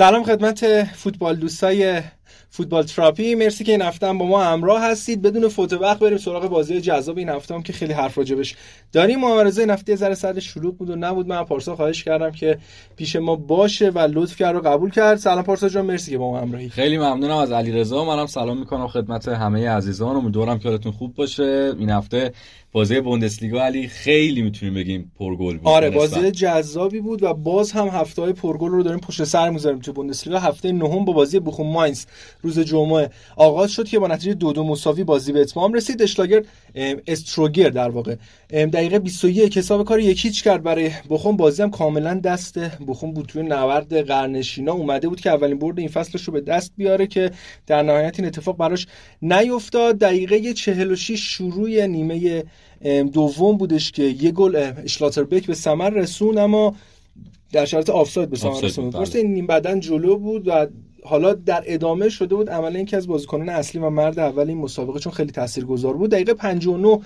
سلام خدمت فوتبال دوستای فوتبال تراپی، مرسی که این هفته هم با ما همراه هستید. بدون فوت وقت بریم سراغ بازی جذاب این هفته هم که خیلی حرف راجبش داریم. محمد رضا این هفته یه ذره سرش شلوغ بود و نبود، من پارسا خواهش کردم که پیش ما باشه و لطف کرد و قبول کرد. سلام پارسا جان، مرسی که با ما همراهی. خیلی ممنونم از علیرضا، منم سلام میکنم خدمت همه عزیزان، امیدوارم که حالتون خوب باشه. این هفته بازی بوندسلیگا علی خیلی میتونیم بگیم پرگل بود. آره بازی جذابی بود و باز هم هفته‌های پرگل رو داریم پشت سر می‌ذاریم تو بوندسلیگا. هفته نهم با بازی بوخوم ماینز روز جمعه آغاز شد که با نتیجه 2-2 مساوی بازی به اتمام رسید. اشلاگر استروگر در واقع دقیقه 21 حساب کار 1-0 کرد برای بوخوم. بازی هم کاملا دست بوخوم بود، توی نورد قرنشینا اومده بود که اولین برد این فصلش رو به دست بیاره که در نهایت این اتفاق براش نیفتاد. دقیقه 46 شروع نیمه دوم بودش که یه گل اشلاتربک به ثمر رسون، اما در شرط آفساید به ثمر رسون. درست این نیم بدن جلو بود و حالا در ادامه شده بود عملا اینکه از بازیکنان اصلی و مرد اول این مسابقه، چون خیلی تاثیرگذار بود. دقیقه 59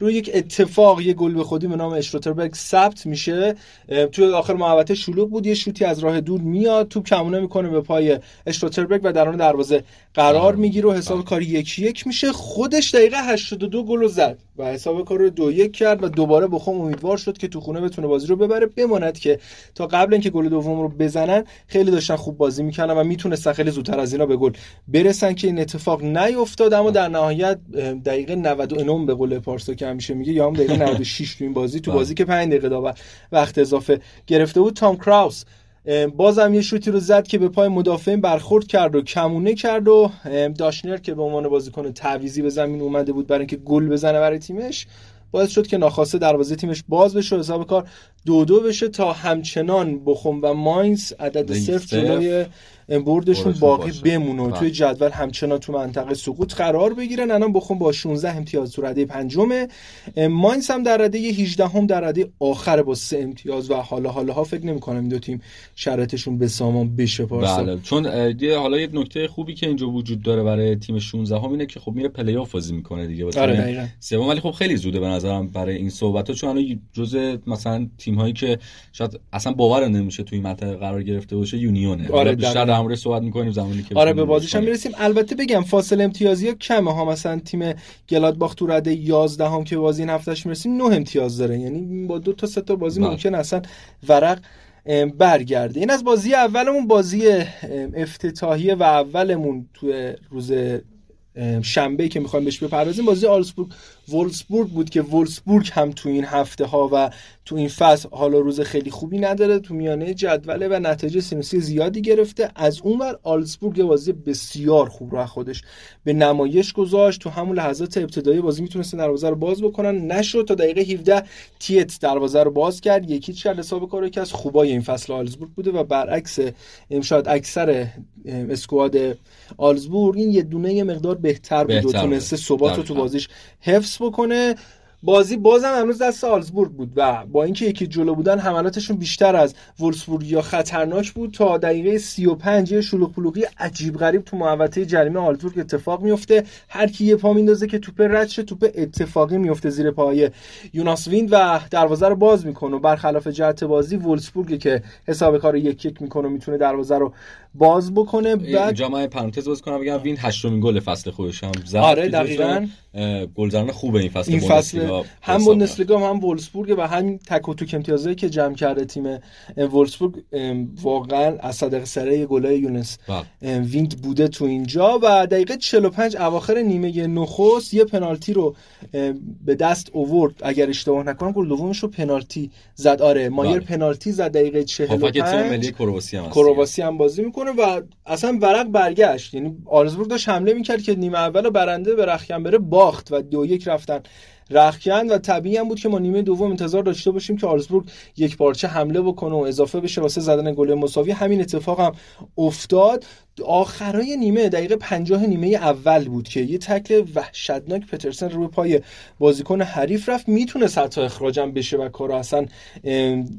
روی یک اتفاق یه گل به خودی به نام اشلاتربک ثبت میشه. توی آخر محوطه شلوغ بود، یه شوتی از راه دور میاد، توپ کمونه میکنه به پای اشلاتربک و درون دروازه قرار میگیره و حساب کار 1-1 میشه. خودش دقیقه 82 گل رو زد و حساب کار رو 2-1 کرد و دوباره بخوام امیدوار شد که تو خونه بتونه بازی رو ببره. بماند که تا قبل اینکه گل دوم رو بزنن خیلی داشتن خوب بازی میکردن و میتونستن خیلی زودتر از اینا به گل برسن که این اتفاق نیفتاد. اما در نهایت دقیقه 99 به گل پارسا همیشه میگه یا هم دقیقه 96 تو این بازی، تو بازی که 5 دقیقه داور وقت اضافه گرفته بود، تام کراوس بازم یه شوتی رو زد که به پای مدافعین برخورد کرد و کمونه کرد و داشنر که به عنوان بازیکن تعویضی به زمین اومده بود برای اینکه گل بزنه برای تیمش، باعث شد که ناخواسته دروازه تیمش باز بشه و حساب کار 2-2 بشه تا همچنان بخوم و ماینز عدد 0 جلوی بردشون باقی بمونه، توی جدول همچنان تو منطقه سقوط قرار بگیرن. الان بخوم با 16 امتیاز تو رده پنجمه، ماینز هم در رده 18 هم در رده آخر با 3 امتیاز و حالا فکر نمی‌کنم این دو تیم شرایطشون به سامان بشه پارسا. بله چون حالا یه نکته خوبی که اینجا وجود داره برای تیم 16 هم اینه که خب میره پلی‌آف بازی می‌کنه دیگه واسه سوم، ولی خب خیلی زوده به نظرم برای این صحبت‌ها، چون الان جزء مثلا تیم‌هایی که شاید اصلا باور نمیشه توی منطقه قرار گرفته باشه یونیونه. بیشتر امروز صحبت می‌کنیم زمانی که آره به بازیش هم می‌رسیم. البته بگم فاصله امتیازی کمه ها، مثلا تیم گلادباخ تو رده 11 هم که بازی این هفتهش می‌رسیم 9 امتیاز داره، یعنی با 2 تا 3 تا بازی ممکن اصلا ورق برگرده. این از بازی اولمون، بازی افتتاحیه و اولمون تو روز شنبه که می‌خوایم بهش بپردازیم، بازی آلسبورگ وولفسبورگ بود که وولفسبورگ هم تو این هفته‌ها و تو این فصل حالا روز خیلی خوبی نداره، تو میانه جدول و نتایج سینوسی زیادی گرفته. از اونور آلسبورگ یه بازی بسیار خوب رو خودش به نمایش گذاشت، تو همون لحظات ابتدایی بازی میتونستن دروازه رو باز بکنن، نشد. تا دقیقه 17 تیت دروازه رو باز کرد، 1-0 کرد. حساب کار یکی از خوبای این فصل آلسبورگ بوده و برعکس شاید اکثر اسکواد آلسبورگ این یه دونه یه مقدار بهتر بود و تونسته ثبات رو تو بازیش حفظ بکنه. بازی بازم امروز دست آلزبورگ بود و با اینکه یکی جلو بودن حملاتشون بیشتر از وولفسبورگیا خطرناک بود. تا دقیقه 35 شلوغ پلوغی عجیب غریب تو محوطه جریمه آلزبورگ اتفاق میفته، هر کی یه پا میندازه که توپ رد شه، توپ اتفاقی میفته زیر پای یوناس ویند و دروازه رو باز میکنه. و برخلاف جهت بازی وولفسبورگ که حساب کارو 1-1 میکنه میتونه دروازه رو باز بکنه. بعد جامعه پرانتز باز کنم بگم ویند 8مین گل فصل خودش هم زد. آره دقیقاً گلزنان خوبه این فصل، هم بوندسلیگا هم وولفسبورگ و هم تک و توک امتیازایی که جمع کرده تیم وولفسبورگ واقعا از صدق سره گلای یونس ویند بوده تو اینجا. و دقیقه 45 اواخر نیمه نخست یه پنالتی رو به دست آورد، اگر اشتباه نکنم گل دومش رو پنالتی زد. آره مایر پنالتی زد دقیقه 45. کرواسی هم بازی میکنه و اصلا ورق برگشت، یعنی آلزبورگ داشت حمله میکرد که نیمه اولو برنده به رختکن بره، باخت و 2-1 رفتن رختکن. و طبیعی هم بود که ما نیمه دوم انتظار داشته باشیم که آلزبورگ یک پارچه حمله بکنه و اضافه بشه واسه زدن گل مساوی، همین اتفاق هم افتاد. آخرای نیمه دقیقه 50 نیمه اول بود که یه تکل وحشتناک پترسن رو به پای بازیکن حریف رفت، میتونست حتی اخراجم بشه و کارو اصلا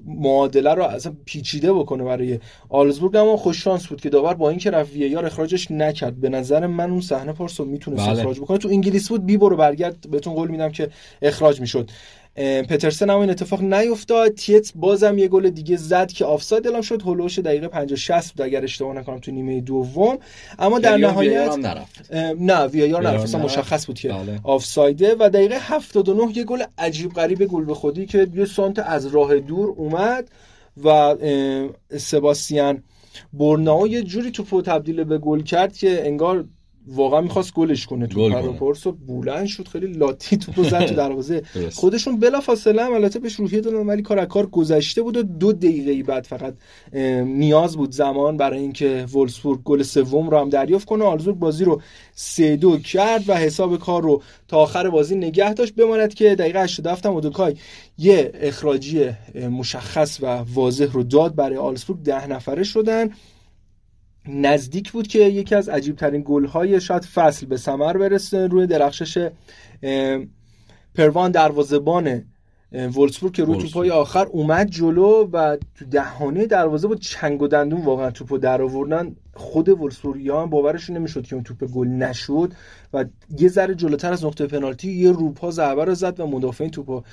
معادله رو اصلا پیچیده بکنه برای آلزبورگ، اما خوش شانس بود که داور با اینکه رفت وی‌آر اخراجش نکرد. به نظر من اون صحنه پارسو میتونست اخراج بکنه. تو انگلیس بود، بی برو برگرد بهتون قول میدم که اخراج میشد. پترسن هم این اتفاق نیفتاد. تیت بازم یه گل دیگه زد که آفساید اعلام شد، هولوش دقیقه 50-60 اگر اشتباه نکنم تو نیمه دوم. اما در نهایت نه ویار نرفت، اصلا مشخص بود که آفسایده. و دقیقه 79 یه گل عجیب غریب گل به خودی که یه سانت از راه دور اومد و سباستیان برنائو یه جوری توپو تبدیل به گل کرد که انگار واقعا میخواست گلش کنه. تو پرپورسو بولند شد، خیلی لاتی توپو زد تو دروازه خودشون بلافاصله. البته بهش روحیه دادن ولی کار از کار گذشته بود و 2 دقیقه بعد فقط نیاز بود زمان برای اینکه وولفسبورگ گل سوم رو هم دریافت کنه. آلزبورگ بازی رو 3-2 کرد و حساب کار رو تا آخر بازی نگه داشت. بماند که دقیقه 87 مودوکای یه اخراجی مشخص و واضح رو داد برای آلزبورگ. 10 نفره شدن. نزدیک بود که یکی از عجیب‌ترین گل‌های شاید فصل به ثمر برسه روی درخشش پروان دروازه‌بان وولفسبورگ که رو توپای آخر اومد جلو و تو دهانه دروازه بود، چنگ و دندون واقعا توپو در آوردن. خود وولفسبورگیا هم باورشون نمیشد که اون توپ گل نشود و یه ذره جلوتر از نقطه پنالتی یه روپا ضربه رو زد و مدافعین توپو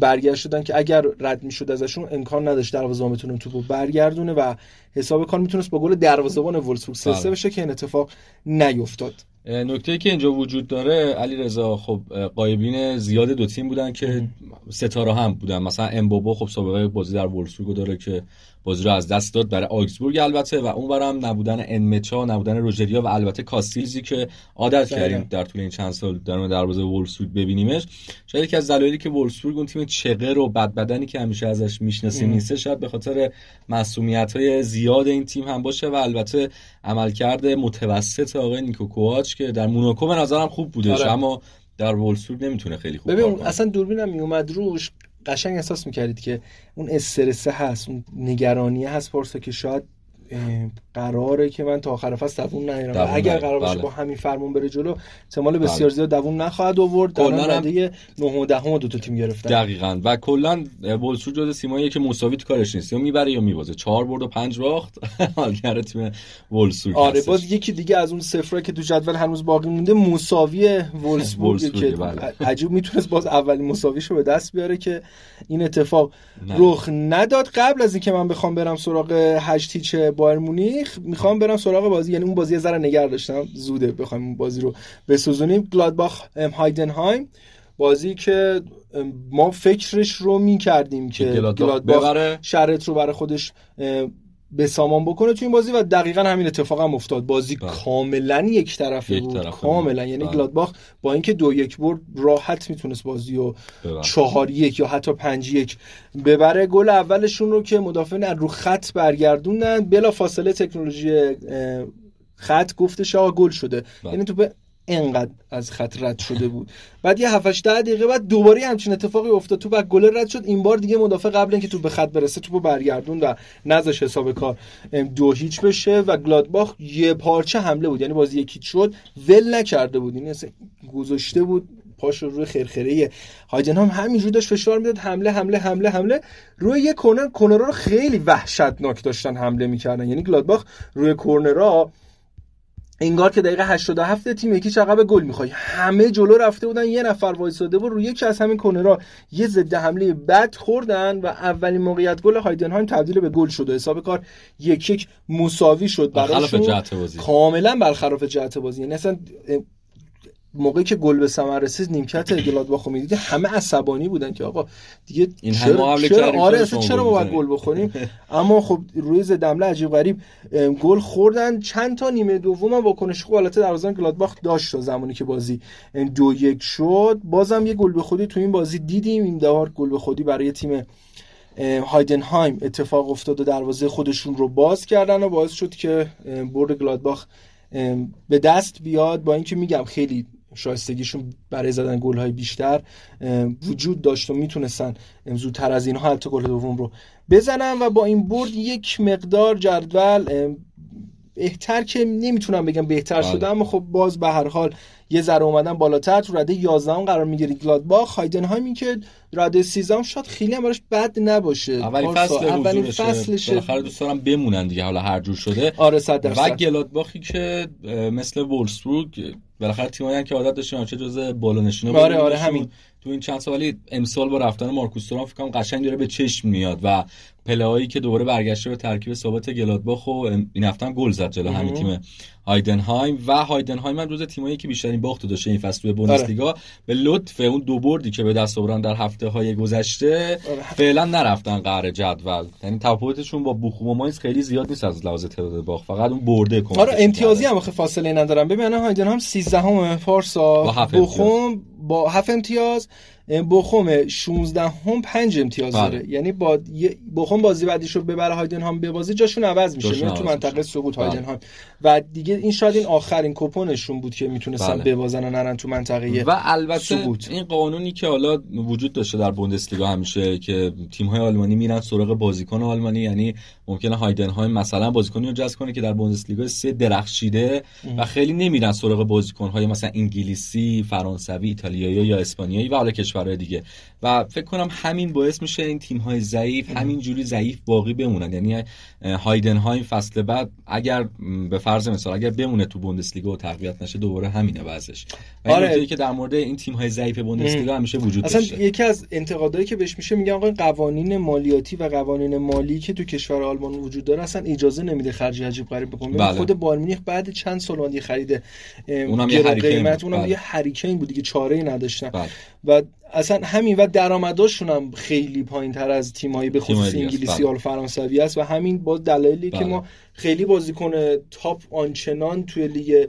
برگشت شدن که اگر رد میشد ازشون امکان نداشت دروازه‌بان بتونه توپو برگردونه و حساب کار میتونست با گل دروازه‌بان وولفسبورگ 3-3 بشه که این اتفاق نیفتاد. نکته‌ای که اینجا وجود داره علیرضا، خب غایبین زیاد دو تیم بودن که ستاره هم بودن. مثلا امبابه خب سابقه بازی در وولفسبورگ داره که بازی رو از دست داد برای آگزبورگ البته، و اونورم نبودن انمچا، نبودن روجریا و البته کاستیلزی که عادت کردیم در طول این چند سال در دروازه وولفسبورگ ببینیمش. شاید یکی از دلایلی که وولفسبورگ اون تیم چغر و بدبدنی که همیشه ازش میشناسیم نیست، شاید به خاطر معصومیت‌های زیاد این تیم هم باشه و البته عملکرد متوسط آقای نیکو کوواچ که در موناکو به نظرم خوب بودش اما در وولفسبورگ نمیتونه خیلی خوب ببین اصلا دوربینم میومد روش قشنگ احساس میکردید که اون استرس هست، اون نگرانی هست پارسا که شاید قراره که من تا آخر فصل دووم نیارم. اگر قرار باشه با همین فرمون بره جلو احتمال بسیار زیاد دووم نخواهد آورد. کلا هم دیگه 9 و 10 دو تا تیم گرفتن دقیقاً. و کلا وولفسبورگ جز سیماییه که مساوی تو کارش نیست، یا میبره یا میبازه. 4 برد و 5 باخت حالگر تیم وولفسبورگ. آره باز یکی دیگه از اون صفرایی که تو جدول هنوز باقی مونده مساوی وولفسبورگ که عجب میتونست باز اولین مساویشو به دست بیاره که این اتفاق رخ نداد. قبل از اینکه من بخوام برم سراغ هشت تیچ بایر مونیخ میخوام برم سراغ بازی، یعنی اون بازی یه ذره نگار داشتم، زوده بخوایم اون بازی رو بسوزونیم. گلادباخ هایدنهایم، بازی که ما فکرش رو میکردیم که گلادباخ شرط رو برای خودش به سامان بکنه تو این بازی و دقیقاً همین اتفاق هم افتاد. بازی کاملا یک طرفه بود کاملا، یعنی گلادباخ با اینکه 2-1 برد راحت میتونست بازی رو 4-1 یا حتی 5-1 ببره. گل اولشون رو که مدافعین رو خط برگردوندن بلافاصله تکنولوژی خط گفتش آقا گل شده، یعنی تو به انقدر از خط رد شده بود. بعد یه 7-8 دقیقه بعد دوباره همچین اتفاقی افتاد، تو بعد گل رد شد. این بار دیگه مدافع قبل اینکه تو به خط برسه توپو برگردون و نذاش حساب کار 2-0 بشه و گلادباخ یه پارچه حمله بود، یعنی بازی یکی شد ول نکرده بود، این گذاشته بود پاش رو روی خرخره هایدنهایم همینجوری داشت فشار میداد، حمله روی یه کورنر رو خیلی وحشتناک داشتن حمله میکردن. یعنی گلادباخ روی کورنرها انگار که دقیقه 87 تیم یکی چقب گل میخوای، همه جلو رفته بودن، یه نفر وایساده بود، روی یکی از همین کورنرها یه ضد حمله بد خوردن و اولین موقعیت گل هایدنهایم تبدیل به گل شد و حساب کار 1-1 مساوی شد براشون. کاملا برخلاف جهت بازی، یعنی اصلا موقعی که گل به ثمر رسید نیمکت گلادباخو میدید همه عصبانی بودن که آقا دیگه این چرا ما باید گل بخوریم. اما خب روی ضد حمله عجیب غریب گل خوردن. چند تا نیمه دوم هم واکنش خوب البته دروازه گلادباخ داشت تا زمانی که بازی 2-1 شد. بازم یه گل به خودی تو این بازی دیدیم، این دوار گل به خودی برای تیم هایدنهایم اتفاق افتاد و دروازه خودشون رو باز کردن و باعث شد که برد گلادباخ به دست بیاد، با اینکه میگم خیلی شایستگیشون برای زدن گل‌های بیشتر وجود داشت و میتونستن زودتر از اینها حتی گل دوم رو بزنن و با این برد یک مقدار جدول بهتر که نمیتونم بگم بهتر شده اما خب باز به هر حال یه ذره اومدن بالاتر، تو رده 11 قرار میگیره گلادباخ. هایدنهایم که رده 13 شاید خیلی هم براش بد نباشه، اولین فصلشه بالاخره دوست دارم بمونن دیگه، حالا هر جور شده. آره 100%. و گلادباخی که مثل وولفسبورگ بالاخره تیمایی که عادت داشتن چه جزء بالانشینه آره همین تو این چند سالی امسال با رفتن مارکوس تورام فکر کنم قشنگ داره به چشم میاد و پله‌هایی که دوباره برگشته به ترکیب ثابت گلادباخ و این هفته هم گل زد جلو همین تیم هایدنهایم و هایدنهایم هم جزء تیمایی که بیشترین باخت داشته این فصل توی بوندسلیگا به لطف اون دو بردی که به دست آوردن در هفته‌های گذشته فعلا نرفتن قهر جدول، یعنی تفاوتشون با بوخوم و ماینز خیلی زیاد نیست از لحاظ تعداد باخت، فقط اون برده کمک. آره امتیازی هم واخه فاصله ندارن، ببین هایدنهایم 13ام پارسا بوخوم با 7 امتیاز، بوخوم 16ام 5 امتیاز داره، یعنی با بوخوم بازی بعدیشو ببره هایدنهایم به بازی جاشون عوض میشه، میره تو منطقه سقوط هایدنهایم و دیگه این شاید این آخرین کوپنشون بود که میتونستن ببازن و نرن تو منطقه و البته سقوط. این قانونی که حالا وجود داشته در بوندسلیگا همیشه که تیم‌های آلمانی میرن سراغ بازیکن آلمانی، یعنی ممکنه هایدنهایم مثلا بازیکنی رو جذب کنه که در بوندسلیگا سه درخشیده و خیلی نمیرن سراغ بازیکن‌های مثلا انگلیسی، فرانسوی، ایتالیایی یا اسپانیایی و حالا برای دیگه و فکر کنم همین باعث میشه این تیم‌های ضعیف همین جوری ضعیف باقی بمونن، یعنی هایدنهایم فصل بعد اگر به فرض مثال اگر بمونه تو بوندسلیگا و تقویت نشه دوباره همینه وضعش. آره. این که در مورد این تیم‌های ضعیف بوندسلیگا همیشه وجود داشته. اصلا یکی از انتقادایی که بهش میشه میگن آقا قوانین مالیاتی و قوانین مالی که تو کشور آلمان وجود داره اصلا اجازه نمیده خرج عجیب غریب بکنه. بله. خود بایر مونیخ بعد چند سال اون خرید اونم یه قیمت اونم یه هری کین بود دیگه، چاره‌ای نداشتن. بله. و اصلا همین و درآمدشون هم خیلی پایین‌تر از تیم‌های به خصوص انگلیسی و فرانسوی است و همین با دلایلی که ما خیلی بازیکن تاپ آنچنان توی لیگ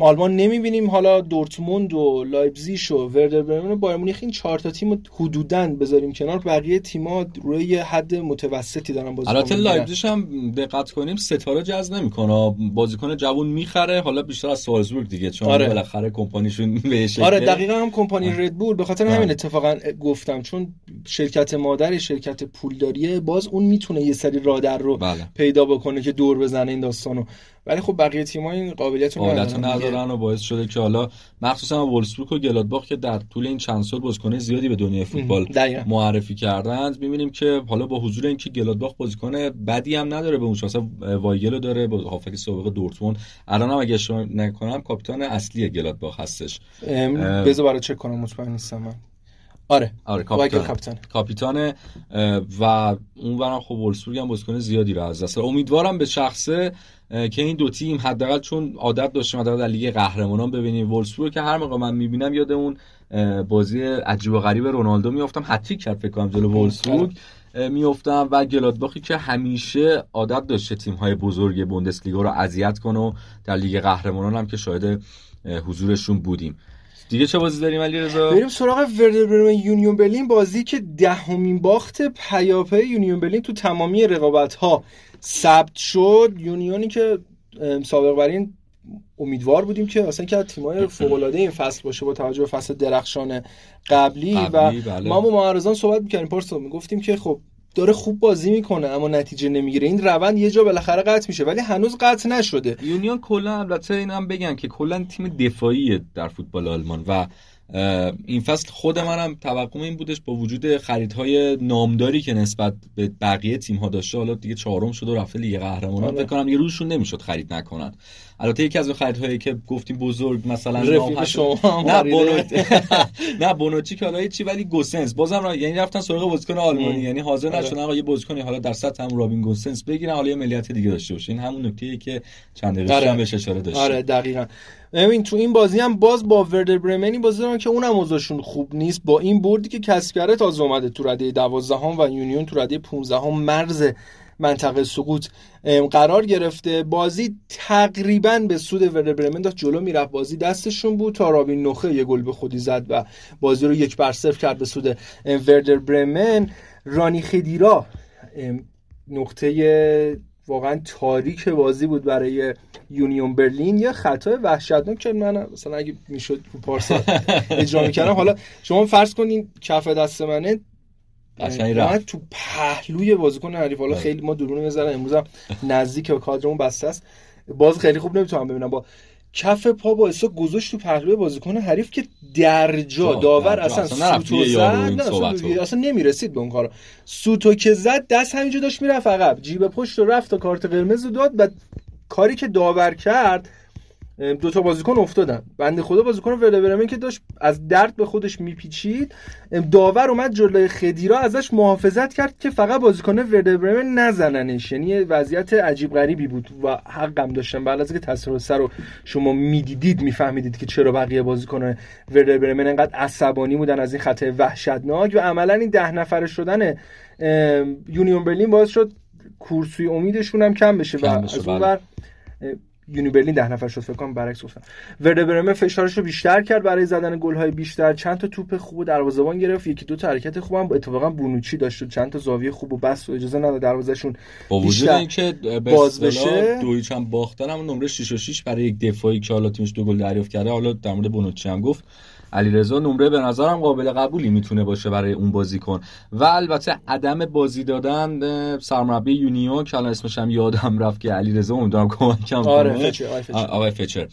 آلمان نمی‌بینیم، حالا دورتموند و لایپزیگ و وردر برمن و بایر مونیخ این 4 تا تیمو حدوداً بذاریم کنار، بقیه تیم‌ها روی حد متوسطی دارن بازی می‌کنن. البته لایپزیگ هم دقت کنیم ستاره جذب نمی‌کنه، بازیکن جوان می‌خره، حالا بیشتر از سالزبورگ دیگه چون بالاخره کمپانیشون به شکل آره دقیقاً هم کمپانی ردبول به خاطر همین اتفاقاً گفتم چون شرکت مادر شرکت پولداریه، باز اون می‌تونه یه سری رادر رو پیدا بکنه که دور بزنه این داستانو، ولی خب بقیه تیم‌ها این قابلیت رو ندارن و باعث شده که حالا مخصوصا وولفسبورگ و گلادباخ که در طول این چند سال بازیکن زیادی به دنیای فوتبال معرفی کردند می‌بینیم که حالا با حضور اینکه گلادباخ بازیکن بدی هم نداره به اون شاخص وایگلو داره با هافک سابق دورتموند، الان هم اگه اشتباه نکنم کاپیتان اصلی گلادباخ هستش، بذار برای چک کنم مطمئن نیستم من. آره کاپیتانه و اونورم خب وولفسبورگ هم بازیکن زیادی رو از دست داد. امیدوارم به شخصه که این دو تیم حداقل چون عادت داشتیم حداقل در لیگ قهرمانان ببینیم، وولفسبورگ که هر موقع من میبینم یاد اون بازی عجیب و غریب رونالدو میافتم، هتریک کرد فکر کنم جلو وولفسبورگ میافتم و گلادباخی که همیشه عادت داشته تیم‌های بزرگ بوندسلیگا رو اذیت کنه و در لیگ قهرمانان هم که شاهد حضورشون بودیم. دیگه چه بازی داریم علیرضا؟ بریم سراغ وردر برمن یونیون برلین، بازی که دهمین باخت پیاپی یونیون برلین تو تمامی رقابت‌ها ثبت شد. یونیونی که سابق بر این امیدوار بودیم که اصلا که تیم‌های فوق‌العاده این فصل باشه با توجه به فصل درخشان قبلی و ما با معارضان صحبت می‌کردیم پارسا می‌گفتیم که خب داره خوب بازی میکنه اما نتیجه نمیگیره، این روند یه جا بالاخره قطع میشه ولی هنوز قطع نشده. یونیون کلا البته اینم بگم که کلا تیم دفاعیه در فوتبال آلمان و این فصل خود منم توقع این بودش با وجود خریدهای نامداری که نسبت به بقیه تیم‌ها داشته، حالا دیگه چهارم شد و رفته لیگ قهرمانان فکر کنم دیگه روزشون نمیشد خرید نکنن. البته یکی از اون خریدهایی که گفتیم بزرگ مثلا رفیق شما نه بونوچی که حالا چی ولی گوسنس بازم یعنی رفتن سراغ بازیکن آلمانی، یعنی حاضر نشدن آقا یه بازیکنی حالا در سطح هم رابین گوسنس بگیرن حالا یه ملیت دیگه داشته باشه. این همون نکته‌ای که چند دقیقه هم بهش اشاره داشتیم. آره دقیقاً ببین تو این بازی هم باز با وردر برمنی بازیکن که اونم اوضاعشون خوب نیست، با این بردی که کسب کرده تازه اومده تو رده 12ام و یونیون تو رده 15ام مرز منطقه سقوط قرار گرفته. بازی تقریبا به سود وردر برمن داشت جلو میرفت، بازی دستشون بود تا رابین نوخه یه گل به خودی زد و بازی رو 1-0 کرد به سود وردر برمن. رانی خدیرا نقطه واقعا تاریک بازی بود برای یونیون برلین، یه خطای وحشتناک که من مثلا اگه میشد رو پارسال اجرا میکردم، حالا شما فرض کنین کف دست منه قشنگ رفت تو پهلوی بازیکن حریف، حالا خیلی ما دورونه میذارم امروزم نزدیک به کادرمون بسته است باز خیلی خوب نمیتونم ببینم، با کف پا با اسا گذاشت تو پهلوی بازیکن حریف که درجا داور اصلا سوتو زد اصلا نمیرسید به اون کارا، سوتو که زد دست همینجا داشت میرفت عقب، جیب پشت رو رفت تا کارت قرمز رو داد. بعد کاری که داور کرد دو تا بازیکن افتادن. بنده خدا بازیکن ورده برمن که داشت از درد به خودش میپیچید، داور اومد جلوی خدیرا ازش محافظت کرد که فقط بازیکن ورده برمن نزننش. یعنی وضعیت عجیب غریبی بود و حقم داشتن. بعد از اینکه تصویر سر رو شما میدیدید میفهمیدید که چرا بقیه بازیکن ورده برمن انقدر عصبانی بودن از این خطا وحشتناک. و عملا این 10 نفره شدن یونیون برلین باعث شد کورسوی امیدشون هم کم بشه و از اون ور یونیون برلین 10 نفر شد، فکر کنم برعکس افتاد. ورده برمن فشارش رو بیشتر کرد برای زدن گل‌های بیشتر، چند تا توپ خوب دروازه‌بان گرفت، یکی دو تا حرکت خوبم اتفاقا بونوچی داشت و چند تا زاویه خوب و بس و اجازه نداد دروازه‌شون با وجود اینکه باز بشه. دویچ هم باختن، هم نمره 6 و 6 برای یک دفاعی که حالا تیمش 2 گل دریافت کرده. حالا در مورد بونوچی هم گفت علیرضا، نمره به نظرم قابل قبولی میتونه باشه برای اون بازیکن. و البته عدم بازی دادن سرمربی یونیون که الان اسمش هم یادم رفت که علیرضا امیدوارم کمکم کنه. آره فیچر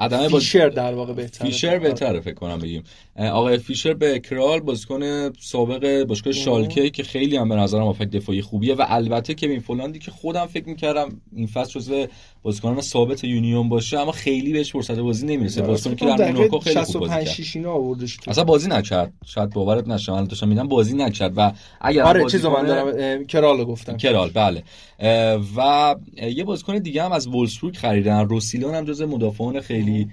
عدم فیچر در واقع بهتره، فیچر بهتره فکر کنم بگیم. آقای فیشر به کرال بازیکن سابق باشگاه شالکه که خیلی هم به نظرم افک دفاعی خوبیه. و البته کوین فولندی که خودم فکر می‌کردم این فصل جزو بازیکنان ثابت یونیون باشه، اما خیلی بهش فرصت بازی نمیرسه. بازیکن که در موناکو خیلی خوب بود، 65 اینا آوردش تو. اصلا بازی نکرد، شاید باورت نشه، من داشتم میدم بازی نکرد. و اگر آره چیزو من دارم کرال گفتم، کرال بله. و یه بازیکن دیگه هم از وولفسبورگ خریدن، روسیلون هم جزو مدافعان خیلی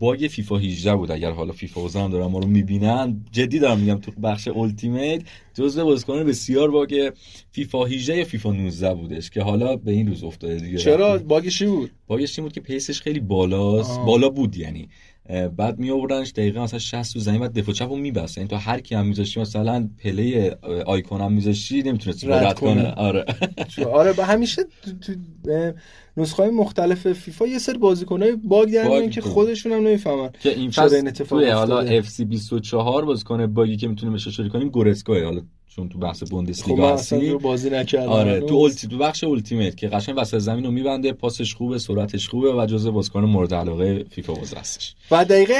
باگ فیفا 18 بود. اگر حالا فیفا 19 هم دارن ما رو میبینن، جدی دارم میگم، تو بخش التیمیت جزو بازیکنان بسیار باگ فیفا 18 یا فیفا 19 بودش که حالا به این روز افتاده دیگه. چرا باگش چی بود؟ باگش این بود که پیسش خیلی بالاست، بالا بود یعنی. بعد می آوردنش دقیقه مثلا 60 تو زمین، بعد دفاع چپو میبست. یعنی تو هر کی هم میذاشتی، مثلا پلی آیکون هم میذاشتی، نمیتونستی رد کنه. آره آره همیشه تو نسخه‌های مختلف فیفا یه سری بازیکنای باگ دارن که خودشون هم نمیفهمن که این فصل توی حالا اف سی 24 بازیکن باگی که میتونیم بهش اشاره کنیم گورسکا، حالا چون تو بحث بوندسلیگا هستی بازی نکرد. آره تو بخش التیمیت که قشنگ وسط زمین رو میبنده، پاسش خوبه، سرعتش خوبه و جزو بازیکن مورد علاقه فیفا هستش. و دقیقه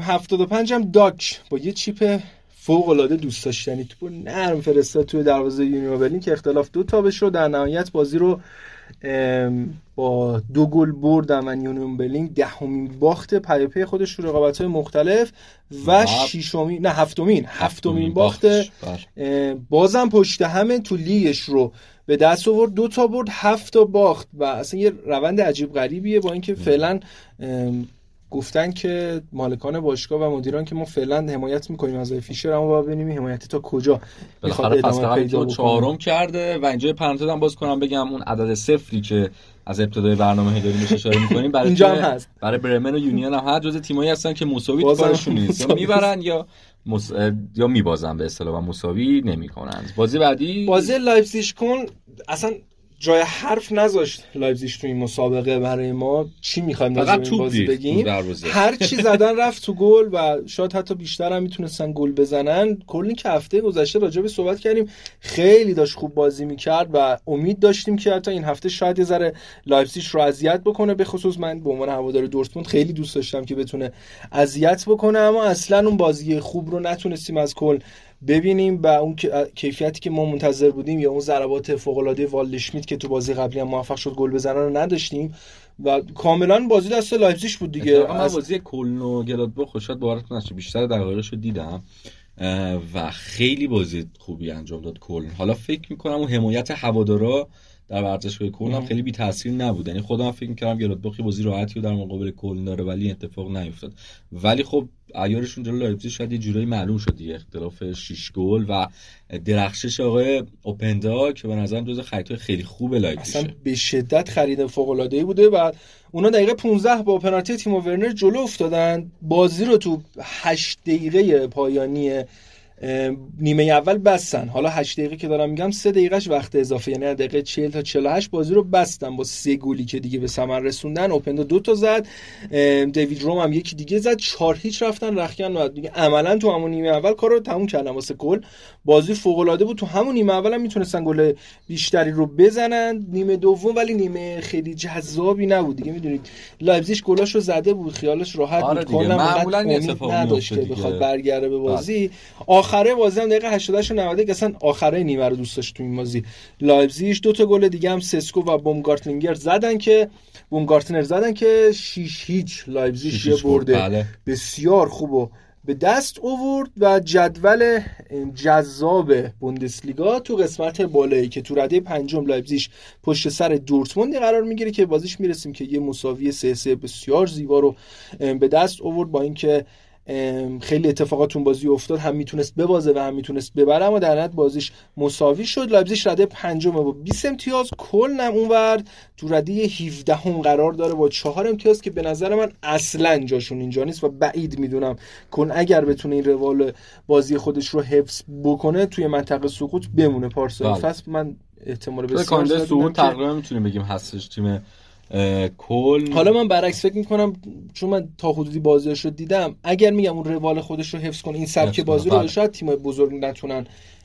75 هم داک با یه چیپ فوق‌العاده دوست داشتنی توپو نرم فرستاد توی دروازه یونیون برلین که اختلاف 2 تا بشه و در نهایت بازی رو با 2 گل بردن. و یونیون برلین 10مین باخت پیاپی خودش تو رقابت‌های مختلف و 6مین نه 7مین باخت بازم پشت همه تو لیگش رو به دست آورد. 2 تا برد 7 تا باخت و اصلا یه روند عجیب غریبیه. با اینکه فعلا گفتن که مالکان باشگاه و مدیران که ما فعلا حمایت می‌کنیم از فیشر، اما باید ببینیم حمایت تا کجا می‌خواد ادامه پیدا کنه. 4م کرده و اینجا پرانتز هم باز کنم بگم اون عدد صفری که از ابتدای برنامه داریم اشاره می‌کنیم برای برمن و یونیون هم هر جزء تیمایی هستن که مساوی کارشون نیست، یا میبرن یا میبازن به اصطلاح و مساوی نمی‌کنن. بازی بعدی بازی لایپزیگ کن، اصلا جای حرف نذاشت لایپزیگ تو این مسابقه. برای ما چی می‌خوایم راجع به بازی بگیم؟ هر چی زدن رفت تو گل و شاید حتی بیشتر هم میتونستن گل بزنن. کلی که هفته گذشته راجع به صحبت کردیم، خیلی داشت خوب بازی میکرد و امید داشتیم که حتی این هفته شاید یه ذره لایپزیگ رو اذیت بکنه. به خصوص من به عنوان هوادار دورتموند خیلی دوست داشتم که بتونه اذیت بکنه، اما اصلا اون بازی خوب رو نتونستیم از کل ببینیم و اون کیفیتی که ما منتظر بودیم یا اون ضربات فوق‌العاده والدشمیت که تو بازی قبلی هم موفق شد گل بزنن رو نداشتیم و کاملا بازی دست لایپزیگ بود دیگه. من بازی کلن و گلادباخ شاید باورتون نشه بیشتر دقایقش رو دیدم و خیلی بازی خوبی انجام داد کلن. حالا فکر می‌کنم اون حمایت هوادارا در ورزشگاه کلن هم خیلی بی تاثیر نبود. یعنی خودم فکر می‌کردم گلادباخ بازی راحتی در مقابل کلن داره، ولی اتفاق نیفتاد. ولی خب عیارشون جلو لایپزیگ شاید یه جورایی معلوم شد دیگه، اختلاف 6 گل و درخشش آقای اوپندا که به نظرم جزو خریدهای خیلی خوب لایپزیگ اصلا به شدت خرید فوق‌العاده‌ای بوده. و اونا دقیقه 15 با پنالتی تیم ورنر جلو افتادن، بازی رو تو 8 دقیقه پایانی نیمه اول بستن. حالا 8 دقیقه که دارم میگم 3 دقیقهش وقت اضافه، یعنی دقیقه 40 تا 48 بازی رو بستن با 3 گلی که دیگه به ثمر رسوندن. اوپندا 2 تا زد، دیوید روم هم یکی دیگه زد، 4-0 رفتن رختکن. و دیگه عملا تو همون نیمه اول کار رو تموم کردن واسه گل. بازی فوق العاده بود، تو همون نیمه اول هم میتونستن گل بیشتری رو بزنن نیمه دوم، ولی نیمه خیلی جذابی نبود دیگه. میدونید لایپزیگ گلاشو زده بود، خیالش راحت بود، کلا معمولا اتفاق نمی‌افتاد بخواد برگرده به بازی. آخره بازی هم دقیقه 88 و 90 اصلا آخره نیمه رو دوست داشت تو این بازی لایپزیگ. دو تا گل دیگه هم سسکو و بومگارتنر زدن که 6-0 لایپزیگ یه برده بسیار خوب و به دست آورد و جدول جذاب بوندسلیگا تو قسمت بالایی که تو رده پنجم لایپزیگ پشت سر دورتموند قرار میگیره که بازیش میرسیم که یه مساوی 3-3 بسیار زیبا رو به دست آورد، با اینکه خیلی اتفاقات اون بازی افتاد، هم میتونست ببازه و هم میتونست ببره اما در نهایت بازیش مساوی شد. لایپزیگ رده پنجمه با 20 امتیاز، کلن هم اونور تو رده 17 هم قرار داره با 4 امتیاز که به نظر من اصلا جاشون اینجا نیست و بعید میدونم کلن اگر بتونه این روال بازی خودش رو حفظ بکنه توی منطقه سقوط بمونه. پارسا فصل من احتمال بسیار زیاد سقوط تقریبا میتونیم بگیم هستش تیم کل. حالا من برعکس فکر میکنم چون من تا حدودی بازیاش رو دیدم، اگر میگم اون روال خودش رو حفظ کنه این سبک بازی رو، شاید تیمای بزرگ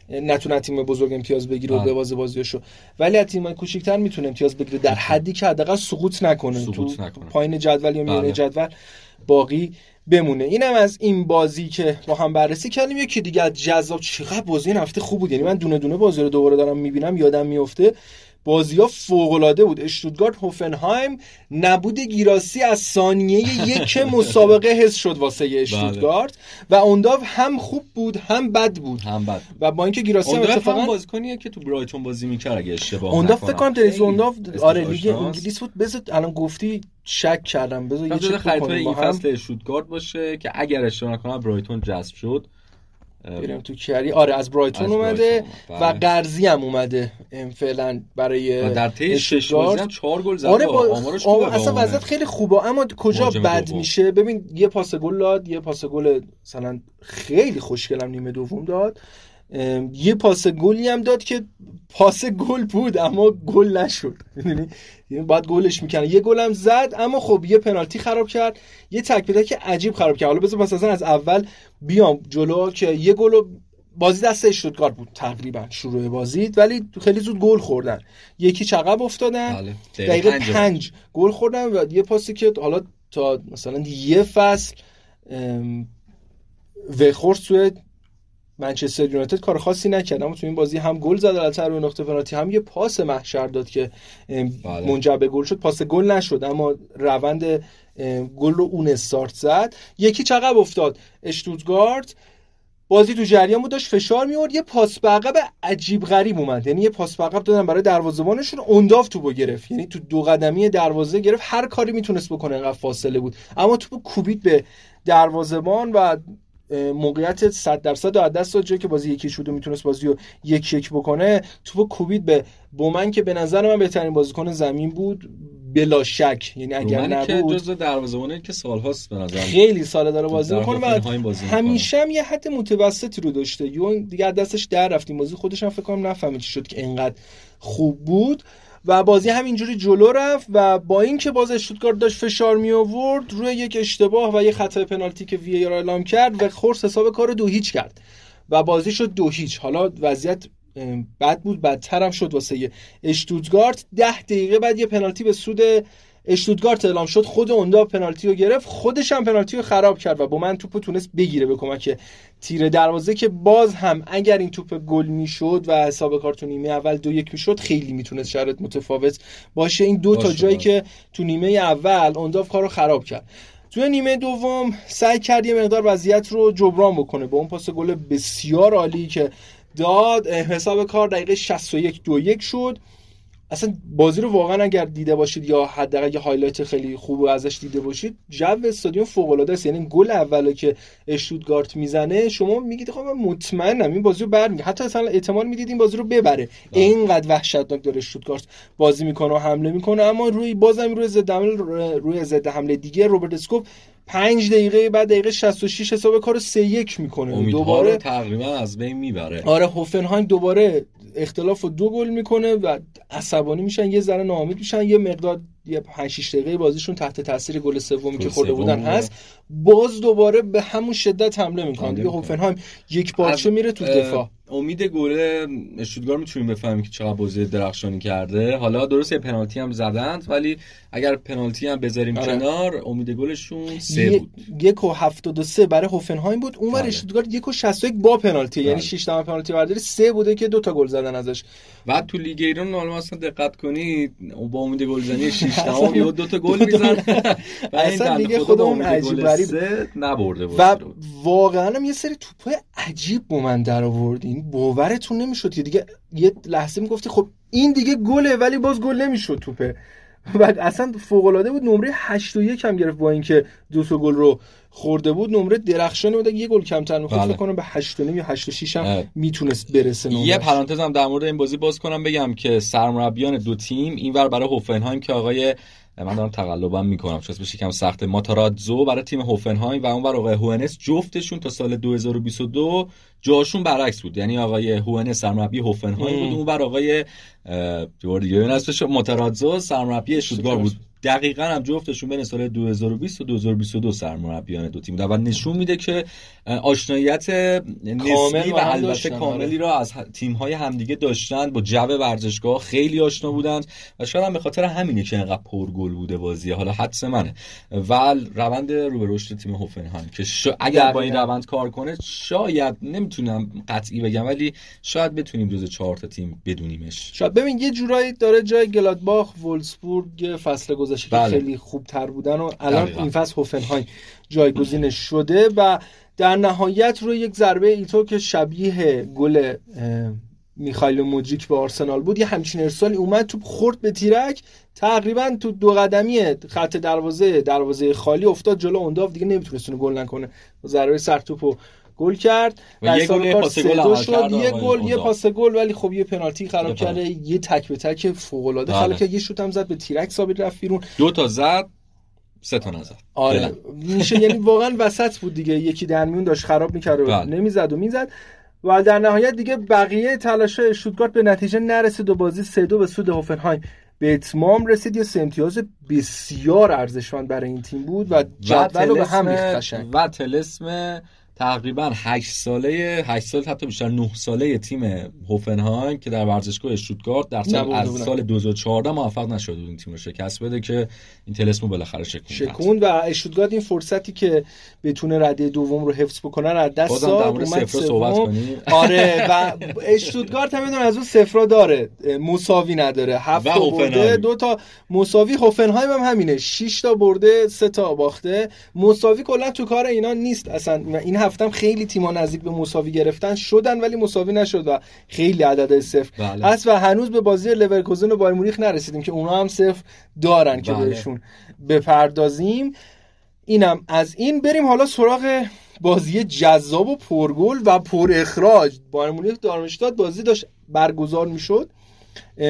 نتونن تیم بزرگ امتیاز بگیره و ببازه بازیاشو، ولی از تیمای کوچیک‌تر میتونه امتیاز بگیره در حدی که حداقل سقوط نکنه. پایین جدول یا میانه جدول باقی بمونه. اینم از این بازی که با هم بررسی کردیم. یکی دیگه از جذاب، چقدر بازی این هفته خوب بود، یعنی من دونه دونه بازی رو دوباره دارم میبینم یادم میفته، بازی‌ها فوق‌العاده بود. اشتوتگارت هوفنهایم، نبود گیراسی از ثانیه یک مسابقه حس شد واسه اشتوتگارت و اونداو هم خوب بود هم بد بود و با اینکه گیراسی هم اتفاقا بازیکنیه که تو برایتون بازی می‌کرد اگه اشتباه نکنم. اونداو فکر کنم دریز اونداو آره لیگ انگلیس بود. بذار الان گفتی شک کردم، بذار یه چک کنم این فصل اشتوتگارت باشه که اگر اشتباه نکنم برایتون جذب شد بریم تو کیاری. آره از برایتون اومده و قرضی هم اومده فعلا برای در طی 6 بازی هم 4 گل زده. آره آمارش خوبه، اصلا وضعیت خیلی خوبه اما کجا بد میشه؟ ببین یه پاس گل داد، یه پاس گل مثلا خیلی خوشگلم نیمه دوم داد، یه پاس گلی هم داد که پاس گل بود اما گل نشد، میدونی بعد گلش میکنه. یه گل هم زد اما خب یه پنالتی خراب کرد، یه تک‌بدک عجیب خراب کرد. حالا بذار مثلا از اول بیام جلو که یه گل بازی دست اشتوتگارت بود تقریبا شروع بازی، ولی خیلی زود گل خوردن، یکی چقب افتادن دقیقه 5 گل خوردن و یه پاسی که حالا تا مثلا یه فصل وخورس توی منچستر یونایتد کار خاصی نکرد اما تو این بازی هم گل زد البته روی نقطه پنالتی، هم یه پاس محشر داد که منجر به گل شد، پاس گل نشد اما روند گل رو اون استارت زد. یکی چقب افتاد اشتوتگارت، بازی تو جریان بود داشت فشار می آورد، یه پاس به عقب عجیب غریب اومد، یعنی یه پاس به عقب دادن برای دروازه‌بانشون، اونداو توپو گرفت، یعنی تو دو قدمی دروازه گرفت، هر کاری میتونست بکنه انقدر فاصله بود اما توپو کوبید به دروازه‌بان و موقعیت 100% از دست داد، جایی که بازی یکی شد و میتونست بازی رو 1-1 بکنه. توپ کوبید به بومن که به نظر من بهترین بازیکن زمین بود بلا شک، یعنی اگر نبود جزو دروازه‌بانه که سال‌هاست به نظر خیلی ساله داره بازی می‌کنه و همیشه هم یه حد متوسطی رو داشته، یون دیگه دستش در رفت این بازی، خودش هم فکر کنم نفهمید چی شد که اینقدر خوب بود و بازی همینجوری جلو رفت و با اینکه باز اشتوتگارت داشت فشار می آورد روی یک اشتباه و یک خطای پنالتی که وی ار اعلام کرد و خورس حساب کارو 2-0 کرد و بازی شد 2-0. حالا وضعیت بد بود، بدتر هم شد واسه اشتوتگارت. 10 دقیقه بعد یه پنالتی به سود اشتوتگارت اعلام شد، خود اونداو پنالتی رو گرفت، خودش هم پنالتی رو خراب کرد و با من توپو تونست بگیره به کمک تیر دروازه که باز هم اگر این توپ گل میشد و حساب کار تو نیمه اول 2-1 میشد خیلی میتونست شرایط متفاوت باشه. این دو تا جایی که تو نیمه اول اونداو کارو خراب کرد، تو نیمه دوم سعی کرد یه مقدار وضعیت رو جبران بکنه با اون پاس گل بسیار عالی که داد، حساب کار دقیقه 61 2-1 شد. اصلا بازی رو واقعا اگر دیده باشید یا حداقل یه هایلایت خیلی خوب ازش دیده باشید، جو استادیوم فوق‌العاده است. یعنی گل اولی که اشتوتگارت میزنه شما میگید خب من مطمئنم این بازی رو برمی‌گیره، حتی اصلا احتمال میدید این بازی رو ببره، اینقدر وحشتناک داره اشتوتگارت بازی میکنه و حمله میکنه. اما روی بازم روی ضد حمله دیگه روبرت اسکوپ 5 دقیقه بعد دقیقه 66 حساب کارو 3-1 میکنه، دوباره تقریبا از بین میبره. آره هوفنهایم دوباره اختلافو 2 گل میکنه و عصبانی میشن، یه ذره ناامید میشن، یه مقدار 5-6 دقیقه بازیشون تحت تاثیر گل سومی که خورده بودن هست، باز دوباره به همون شدت حمله میکنن دیگه. هوفنهایم یک پارچه میره تو دفاع. امید گوره اشتوتگارت میتونیم بفهمیم که چقدر بازی درخشانی کرده. حالا درسته پنالتی هم زدند ولی اگر پنالتی هم بذاریم کنار امید گلشون 3 بود. 1.73 برای هوفنهایم بود. اونور اشتوتگارت 1.61 با پنالتی یعنی 6 تا پنالتی برداری 3 بوده که 2 تا گل زدن ازش. بعد تو لیگ ایران حالا اصلا دقت کنید با امید گلزنی 6 تا یا 2 تا گل میزنن. اصلا لیگ خودمون عجیب غریب نبرده بود. و واقعا هم یه سری توپای عجیب بمون در آوردین. باورتون نمیشد که دیگه یه لحظه میگفتی خب این دیگه گله ولی باز گل نمیشد توپه. بعد اصلا فوق‌العاده بود. نمره 8.1 هم گرفت با اینکه دو تا گل رو خورده بود. نمره درخشانی بود. یه گل کمتر می‌خورد فکر کنم به 8.5 یا 8.6 هم میتونست برسه. یه پرانتز هم در مورد این بازی باز کنم بگم که سرمربیان دو تیم اینور برای هوفنهایم که آقای من دارم تقلبم میکنم چون اسمش یکم سخته ماتارادزو برای تیم هوفنهایم و اونور آقای هوئنس جفتشون تا سال 2022 جاشون برعکس بود. یعنی آقای هوئنس سرمربی هوفنهایم بود اونور آقای یونس ماتارادزو سرمربی اشتوتگارت بود. دقیقاً هم جفتشون بین سال 2020 و 2022 سرمربیان دو تیم و نشون میده که آشناییت نسبی و البته کاملی را از تیم‌های همدیگه داشتن. با جو ورزشگاه خیلی آشنا بودند و شاید هم به خاطر همینه که انقدر پرگل بوده بازی. حالا حدس منه و روند رو به رشد تیم هوفنهایم که اگر با این روند کار کنه شاید نمیتونم قطعی بگم ولی شاید بتونیم جزو 4 تا تیم بدونیمش. شاید ببین یه جورایی داره جای گلادباخ وولفسبورگ فصل خیلی خوبتر بودن و الان این فصل هوفنهایم جایگزین شده و در نهایت روی یک ضربه ایتو که شبیه گل میخائیل مودریچ به آرسنال بود یه همچین ارسالی اومد توپ خورد به تیرک تقریبا تو دو قدمی خط دروازه خالی افتاد جلو اونداف دیگه نمیتونستونه گل نکنه با ضربه سر توپو گل کرد. یه گل پاس گل شد یه گل یه پاس گل ولی خب یه پنالتی خراب کرده یه تک به تک فوق العاده خلاص که یه شوت هم زد به تیرک ثابت رفت بیرون. 2 تا زد 3 تا نزد. آره میشه یعنی واقعا وسط بود دیگه یکی در میون داشت خراب می‌کرد و نمیزد و میزد و در نهایت دیگه بقیه تلاش اشتوتگارت به نتیجه نرسید و بازی 3-2 به سود هوفنهایم به اتمام رسید. یه سه امتیاز بسیار ارزشمند برای این تیم بود و جدول به هم ریخت قشنگ و طلسم تقریبا 8 سال حتی بیشتر 9 ساله تیم هوفنهایم که در ورزشگاه اشتوتگارت در از سال 2014 موفق نشد این تیم رو شکست بده که این طلسمو بالاخره شکوند و اشتوتگارت این فرصتی که بتونه رده دوم رو حفظ بکنه از دست داد. اومد صحبت کنیم. آره و اشتوتگارت هم بدون از اون صفرا داره مساوی نداره 7 تا برده 2 تا مساوی. هوفنهایم هم همینه 6 تا برده 3 تا باخته. مساوی کلا تو کار اینا نیست اصلا. این هفتم خیلی تیم‌ها نزدیک به مساوی گرفتن شدن ولی مساوی نشد و خیلی عدد 0 است و هنوز به بازی لورکوزن و بایر مونیخ نرسیدیم که اونا هم 0 دارن که بهشون بپردازیم. اینم از این. بریم حالا سراغ بازی جذاب و پرگل و پر اخراج. بایر مونیخ دارمشتات بازی داشت برگزار میشد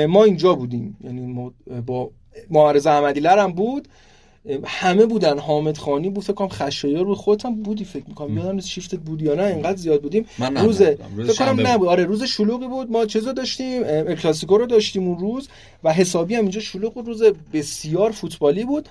ما اینجا بودیم یعنی ما با معارض احمدی‌لر هم بود همه بودن. حامد خانی بود فکر کنم خشایار بود خودت هم بودی فکر می‌کنم یادم نیست شیفتت بود یا نه انقدر زیاد بودیم. روز فکر کنم نبود آره روز شلوغی بود ما چیزو داشتیم ال کلاسیکو رو داشتیم اون روز و حسابی هم اینجا شلوغ روز بسیار فوتبالی بود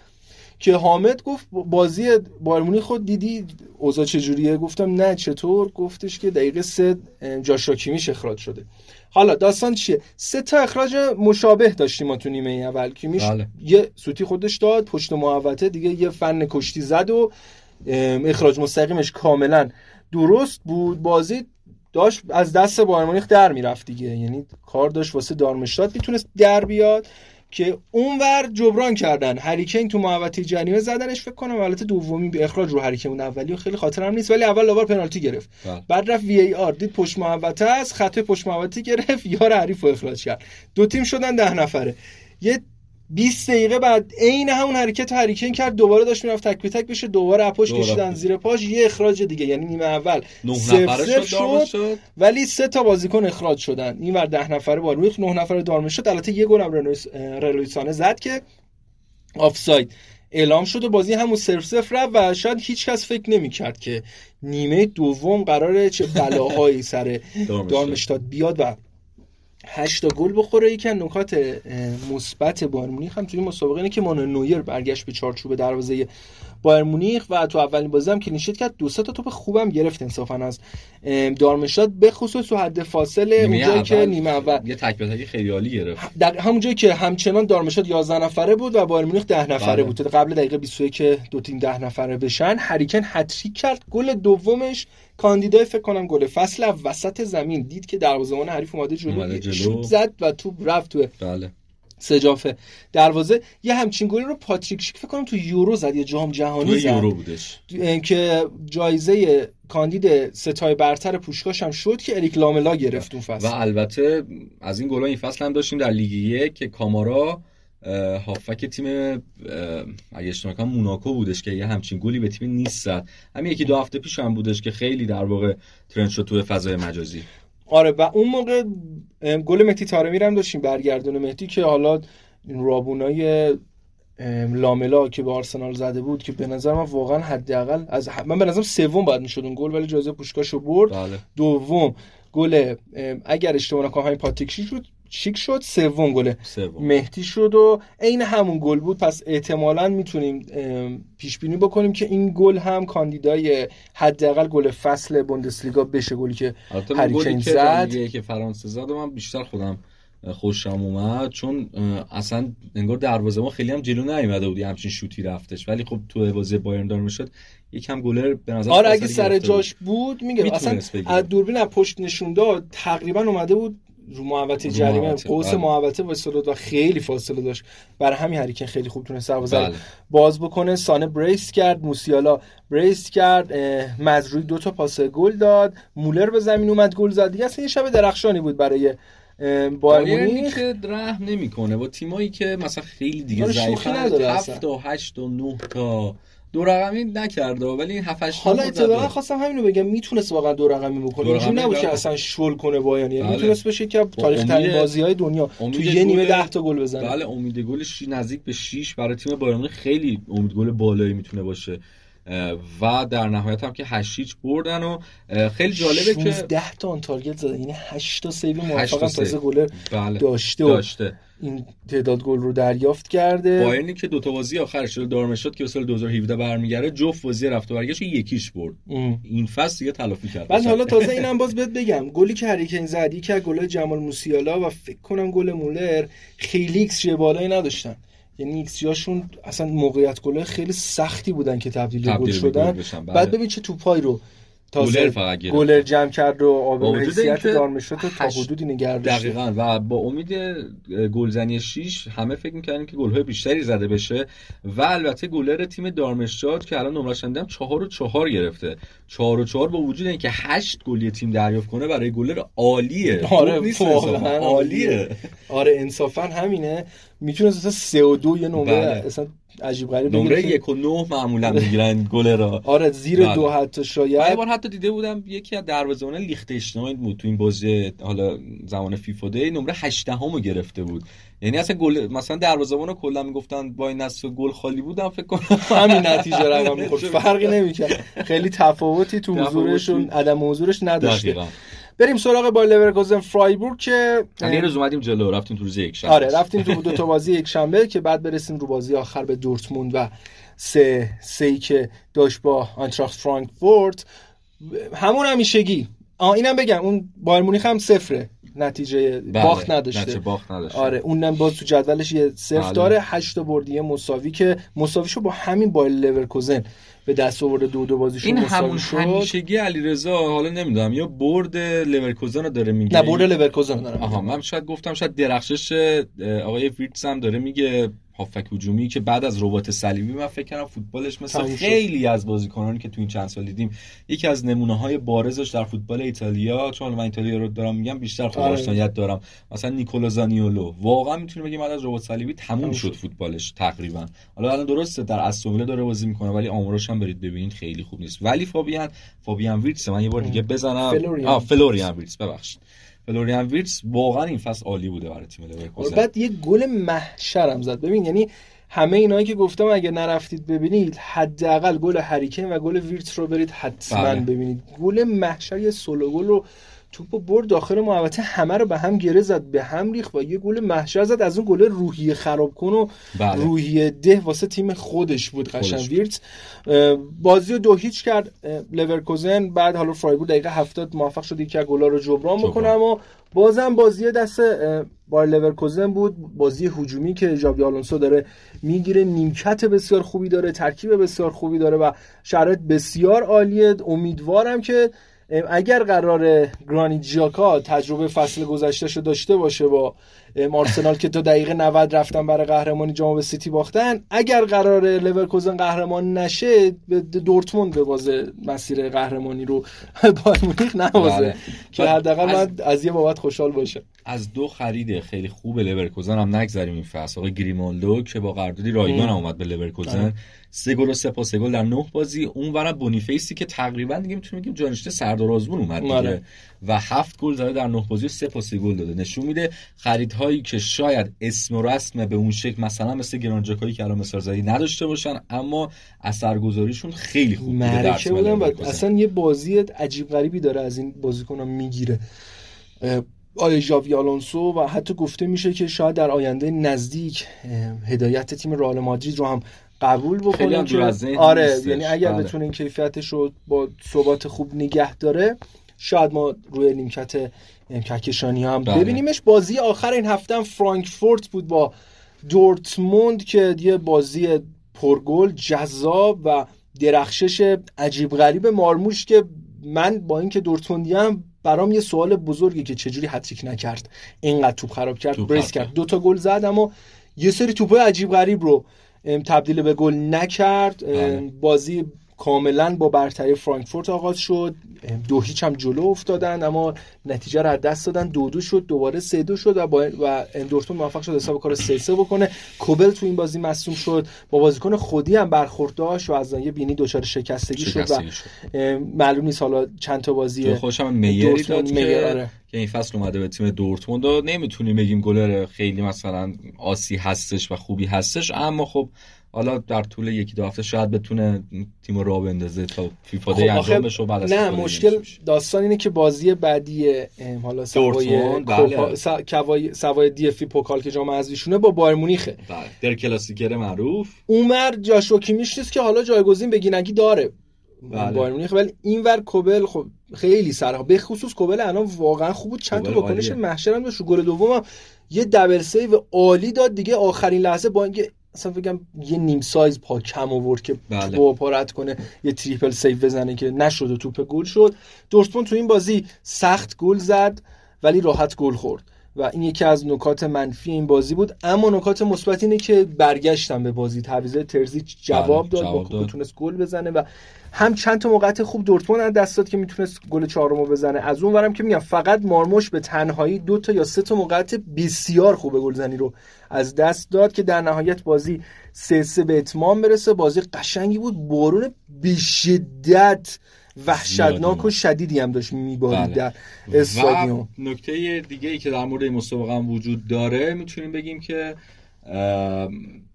که حامد گفت بازی بایر مونیخ خود دیدی اوضاع چجوریه؟ گفتم نه چطور؟ گفتش که دقیقه 3 جاشوا کیمیش اخراج شده. حالا داستان چیه؟ 3 تا اخراج مشابه داشتیم ما تو نیمه اول. کیمیش یه سوتی خودش داد پشت محوطه دیگه یه فن کشتی زد و اخراج مستقیمش کاملا درست بود. بازی داشت از دست بایر مونیخ در میرفت دیگه یعنی کار داشت واسه دارمشتات میتونست در بیاد که اونور جبران کردن. هری کین تو محوطه جریمه زدنش فکر کنم البته دومی به اخراج رو هری کین اون اولیو خیلی خاطرم نیست ولی اول لاوار پنالتی گرفت بعد رفت وی ای آر دید پشت محوطه است خطا پشت محوطه گرفت یار حریفو اخراج کرد. دو تیم شدن 10 نفره. یه 20 دقیقه بعد عین همون حرکت هری کین کرد دوباره داشت میرفت تک به تک بشه دوباره اپاش کشیدن زیر پاش یه اخراج دیگه یعنی نیمه اول 9 نفره شد ولی 3 تا بازیکن اخراج شدن. اینور 10 نفره بایر مونیخ 9 نفره دارمشتات شد. البته یه گل هم رلویسانه زد که آفساید اعلام شد و بازی همون 0-0 رفت و شاید هیچ کس فکر نمی‌کرد که نیمه دوم قراره چه بلاهایی سر دارمشتات بیاد و 8 تا گل بخوره. یکی از نکات مثبت بایر مونیخ هم توی مسابقه اینه که مانو نویر برگشت به چارچوب دروازه بایرن مونیخ و تو اولین بازی هم کلینشیت کرد، دو سه تا توپ خوبم گرفت انصافا از دارمشتات، به خصوص تو حد فاصله اونجایی که نیمه اول یه تک به تک خیلی عالی گرفت، در همونجایی که همچنان دارمشتات 11 نفره بود و بایرن مونیخ 10 نفره بود، قبل دقیقه 21 که دو تیم 10 نفره بشن هری کین هتریک کرد، گل دومش کاندیدای فکر کنم گل فصل وسط زمین دید که دروازه‌بان حریف اومده جلو شوت زد و توپ رفت تو سجافه دروازه. یه همچین گلی رو پاتریک شیک فکر کنم تو یورو زد یا جام جهانی زد یورو بودش که جایزه کاندید ستای برتر پوشکاش هم شد که اریک لاملا گرفت اون فصل. و البته از این گل‌ها این فصل هم داشتیم در لیگ 1 که کامارا هافک تیم اگه اشتباه نکنم موناکو بودش که یه همچین گلی به تیم نیست زد، همین یکی دو هفته پیش هم بودش که خیلی در واقع ترند شد تو فضای مجازی. آره و اون موقع گل مهدی طارمی هم داشتیم، برگردون مهدی که حالا رابونای لاملا که به آرسنال زده بود که به نظر من واقعا حداقل از من به نظرم سوم باید میشد اون گل، ولی جایزه پوشکاشو برد. بله. دوم گل اگر اشتباه نکنم همین پاتریک شیک شد سوم گل مهدی شد و عین همون گل بود، پس احتمالاً میتونیم پیش بینی بکنیم که این گل هم کاندیدای حداقل گل فصل بوندسلیگا بشه، گلی که هری کین زد که فرانسه زد و من بیشتر خودم خوشم اومد چون اصلا انگار دروازه‌بان خیلی هم جلو نیومده بود همچین شوتی رفتش، ولی خب تو بازی بایرن دارم شد یکم گلر به نظر آره اگه سر جاش بود میگم اصلا از دوربین از پشت نشون داد تقریبا اومده بود رو محوطه جریمه قوس محوطه وسلود و خیلی فاصله داشت، برای همین هری کین خیلی خوب تونست دروازه باز بکنه. سانه بریس کرد، موسیالا بریس کرد، مزروی دو تا پاس گل داد، مولر به زمین اومد گل زد. دیگه اصلا یه شب درخشانی بود برای بایرن مونیخ که رحم نمیکنه با تیمایی که مثلا خیلی دیگه ضعیفن، 7 تا 8 تا 9 تا دو رقمی نکرده ولی 7 8 حالا اتفاقا خواستم همین رو بگم، میتونست واقعا دو رقمی بکنه، اینجوری نبود که اصلا شل کنه بایان، یعنی میتونست بشه که تاریخ ترین بازی‌های دنیا تو یه نیمه 10 تا گل بزنه. بله امید گلش نزدیک به 6 برای تیم بایرن خیلی امید گل بالایی میتونه باشه و در نهایت هم که 8-0 بردن و خیلی جالبه که 10 تا آن تارگت زدن، یعنی 8 تا سیو موفق تازه گل داشته این تعداد گل رو دریافت کرده. بایرنی که دو تا بازی آخرش رو دارمشتات که سال 2017 برمیگره جفت بازی رفت و برگشت یکیش برد، این فصل دیگه تلافی کرد. بعد حالا تازه اینم باز بهت بگم گلی که هری کین زد یکی از گلای جمال موسیالا و فکر کنم گل مولر خیلی ایکس بالایی نداشتن، یعنی ایکسیاشون اصلا موقعیت گله خیلی سختی بودن که تبدیل گل شدن. بعد ببین چه توپای رو تازه گلر جمع کرد و آبروی حیثیت دارمشتات تا حدودی نگه داشت. دقیقاً و با امید گلزنی 6 همه فکر می‌کردن که گل‌های بیشتری زده بشه و البته گلر تیم دارمشتات که الان نمرش اندم 4-4 گرفته، 4-4 با وجود اینکه 8 گلی تیم دریافت کنه برای گلر عالیه. آره واقعاً عالیه. آره انصافاً همینه، میتونه مثلا 3-2 یه نمره اصلا عجیب غریب نمره 1-9 معمولا میگیرن گل را. آره زیر 2 حتی شاید. یه بار حتی دیده بودم یکی از دروازه‌بان لیختشتاین بود تو این بازی حالا زمان فیفا دی نمره 18مو گرفته بود، یعنی اصلا گل مثلا دروازه‌بانو کلا میگفتن با این نصف گل خالی بودم فکر کنم همین نتیجه رقم می‌خورد، فرقی نمی‌کرد، خیلی تفاوتی تو حضورشون عدم حضورش نداشت. بریم سراغ با لورکوزن فرایبورگ که یه روز اومدیم جلو، رفتیم تو روز یکشنبه. آره رفتیم تو دو تا بازی یکشنبه که بعد برسیم رو بازی آخر به دورتموند و 3-3 که داشت با آنتراخت فرانکفورت. همون همیشگی اینم بگم اون بایرن مونیخ هم صفره، نتیجه باخت نداشته. آره اونم باز تو جدولش یه صفر داره، 8 تا بردیه مساوی که مساویشو با همین با لورکوزن به دست آورده، 2-2 بازیشون مساوی شد. این همون همیشگی علیرضا، حالا نمیدونم یا برد لورکوزن رو داره میگه. نه برد لورکوزن داره. آها من شاید گفتم شاید درخشش آقای ویرتز هم داره میگه، هافک هجومی که بعد از رباط صلیبی من فکر کنم فوتبالش مثل خیلی از بازیکنانی که تو این چند سال دیدیم یکی از نمونه‌های بارزش در فوتبال ایتالیا، چون من ایتالیا رو دارم میگم بیشتر خود آشنایت دارم، مثلا نیکولا زانیولو واقعا میتونیم بگیم بعد از رباط صلیبی تموم شد فوتبالش تقریبا. حالا الان درسته در استومیله داره بازی میکنه ولی آمارش هم برید ببینید خیلی خوب نیست، ولی فابیان ویرتز من یه بار دیگه بزنم فلوریان ویرتز ببخشید، فلوریان ویرتز واقعا این فصل عالی بوده برای تیم لورکوزن. بعد یه گل محشر هم زد. ببین یعنی همه اینایی که گفتم اگه نرفتید ببینید حداقل گل هری کین و گل ویرتز رو برید حتما ببینید. گل محشر یه سولو گل رو توپو برد داخل محوطه، همه رو به هم گره زد، به هم ریخت و یه گل محشر زد. از اون گل روحیه خراب کن و بله. روحیه ده واسه تیم خودش بود قشنگ. ویرتز بازی رو 2-0 کرد لیورکوزن. بعد حالا فرایبورگ دقیقه 70 موفق شد یک گلا رو جبران بکنه، اما بازم بازی دست بایر لورکوزن بود. بازی هجومی که ژاوی آلونسو داره میگیره، نیمکت بسیار خوبی داره، ترکیب بسیار خوبی داره و شرایط بسیار عالیه. امیدوارم که اگر قرار گرانیت ژاکا تجربه فصل گذشتهشو داشته باشه با آرسنال که تا دقیقه 90 رفتن برای قهرمانی جام، به سیتی باختن، اگر قرار لورکوزن قهرمان نشه به دورتموند ببازه مسیر قهرمانی رو، بایر مونیخ نبازه، که حداقل من از یه بابت خوشحال باشه. از دو خرید خیلی خوب لورکوزن هم نگذریم این فصل. آقای گریمالدو که با قراردادی رایگان اومد به لورکوزن، 3 گل و 3 پاس گل در 9 بازی. اونورا بونیفیسی که تقریبا دیگه میتونیم بگیم جانشته سردار آزمون اومد دیگه و 7 گل زده در 9 بازی و 3 پاس گل داده. نشون میده خریدهایی که شاید اسم و رسم به اون شکل مثلا مثل گرانجاکایی که الان مثال زدی نداشته باشن، اما اثرگذاریشون خیلی خوب بوده. درس میدن و اصلا یه بازی عجیب غریبی داره از این بازیکن‌ها میگیره آقای ژاوی آلونسو و حتی گفته میشه که شاید در آینده نزدیک هدایت تیم رئال مادرید رو هم قبول بکنیم که آره، یعنی اگر بتونه این کیفیتش رو با ثبات خوب نگه داره، شاید ما روی نیمکت کهکشانی هم ببینیمش. بازی آخر این هفته هم فرانکفورت بود با دورتموند که یه بازی پرگل جذاب و درخشش عجیب غریب مارموش، که من با اینکه دورتموندیم برام یه سوال بزرگی که چجوری هتریک نکرد، اینقدر توپ خراب کرد، بریز کرد، 2 تا گل زد اما یه سری توپای عجیب غریب رو تبدیل به گل نکرد. بازی کاملا با برتری فرانکفورت آغاز شد، 2-0 هم جلو افتادن اما نتیجه رو از دست دادن، 2-2 شد، دوباره 3-2 شد و دورتموند موفق شد حساب کار 3-3 بکنه. کوبل تو این بازی مصدوم شد، با بازیکن خودی هم برخورد داشت و از یه بینی دچار شکستگی شد. معلوم نیست حالا چند تا بازی خوشم میری داد که این فصل اومده به تیم دورتموند و نمیتونیم بگیم گلر خیلی مثلا آسی هستش و خوبی هستش، اما خب حالا در طول 1-2 هفته شاید بتونه تیم رو بندازه تا فیفا دی انجام بشه. بعد از نه مشکل داستان اینه که بازی بعدی حالا سوای دی اف پوکال که جام حذفیشونه با بایر مونیخه، در کلاسیکر معروف عمر جاشو کیمیش نیست که حالا جایگزین بگینگی داره بایر مونیخ، ولی اینور کوبل خب خیلی سرها، به خصوص کوبل الان واقعا خوب بود، چند تا واکنش محشر هم داشت. گل دومم یه دبل سیو عالی داد دیگه آخرین لحظه، با اینکه اصلا بگم یه نیم سایز پا کم آورد که توپ پارت کنه، یه تریپل سیو بزنه که نشد و توپ گل شد. دورتموند تو این بازی سخت گل زد ولی راحت گل خورد و این یکی از نکات منفی این بازی بود. اما نکات مثبت اینه که برگشتن به بازی، تعویضای ترزیچ جواب داد. با تونست گل بزنه و هم چند تا موقعیت خوب دورتموند از دست داد که میتونست گل چهارمو بزنه. از اون ورم که میگم فقط مارموش به تنهایی 2 یا 3 تا موقعیت بسیار خوب گلزنی رو از دست داد که در نهایت بازی 3-3 به اتمام برسه. بازی قشنگی بود، بارون به شدت وحشتناک و شدیدی هم داشت میبارید در استادیوم. نکته دیگه ای که در مورد این مسابقه هم وجود داره، میتونیم بگیم که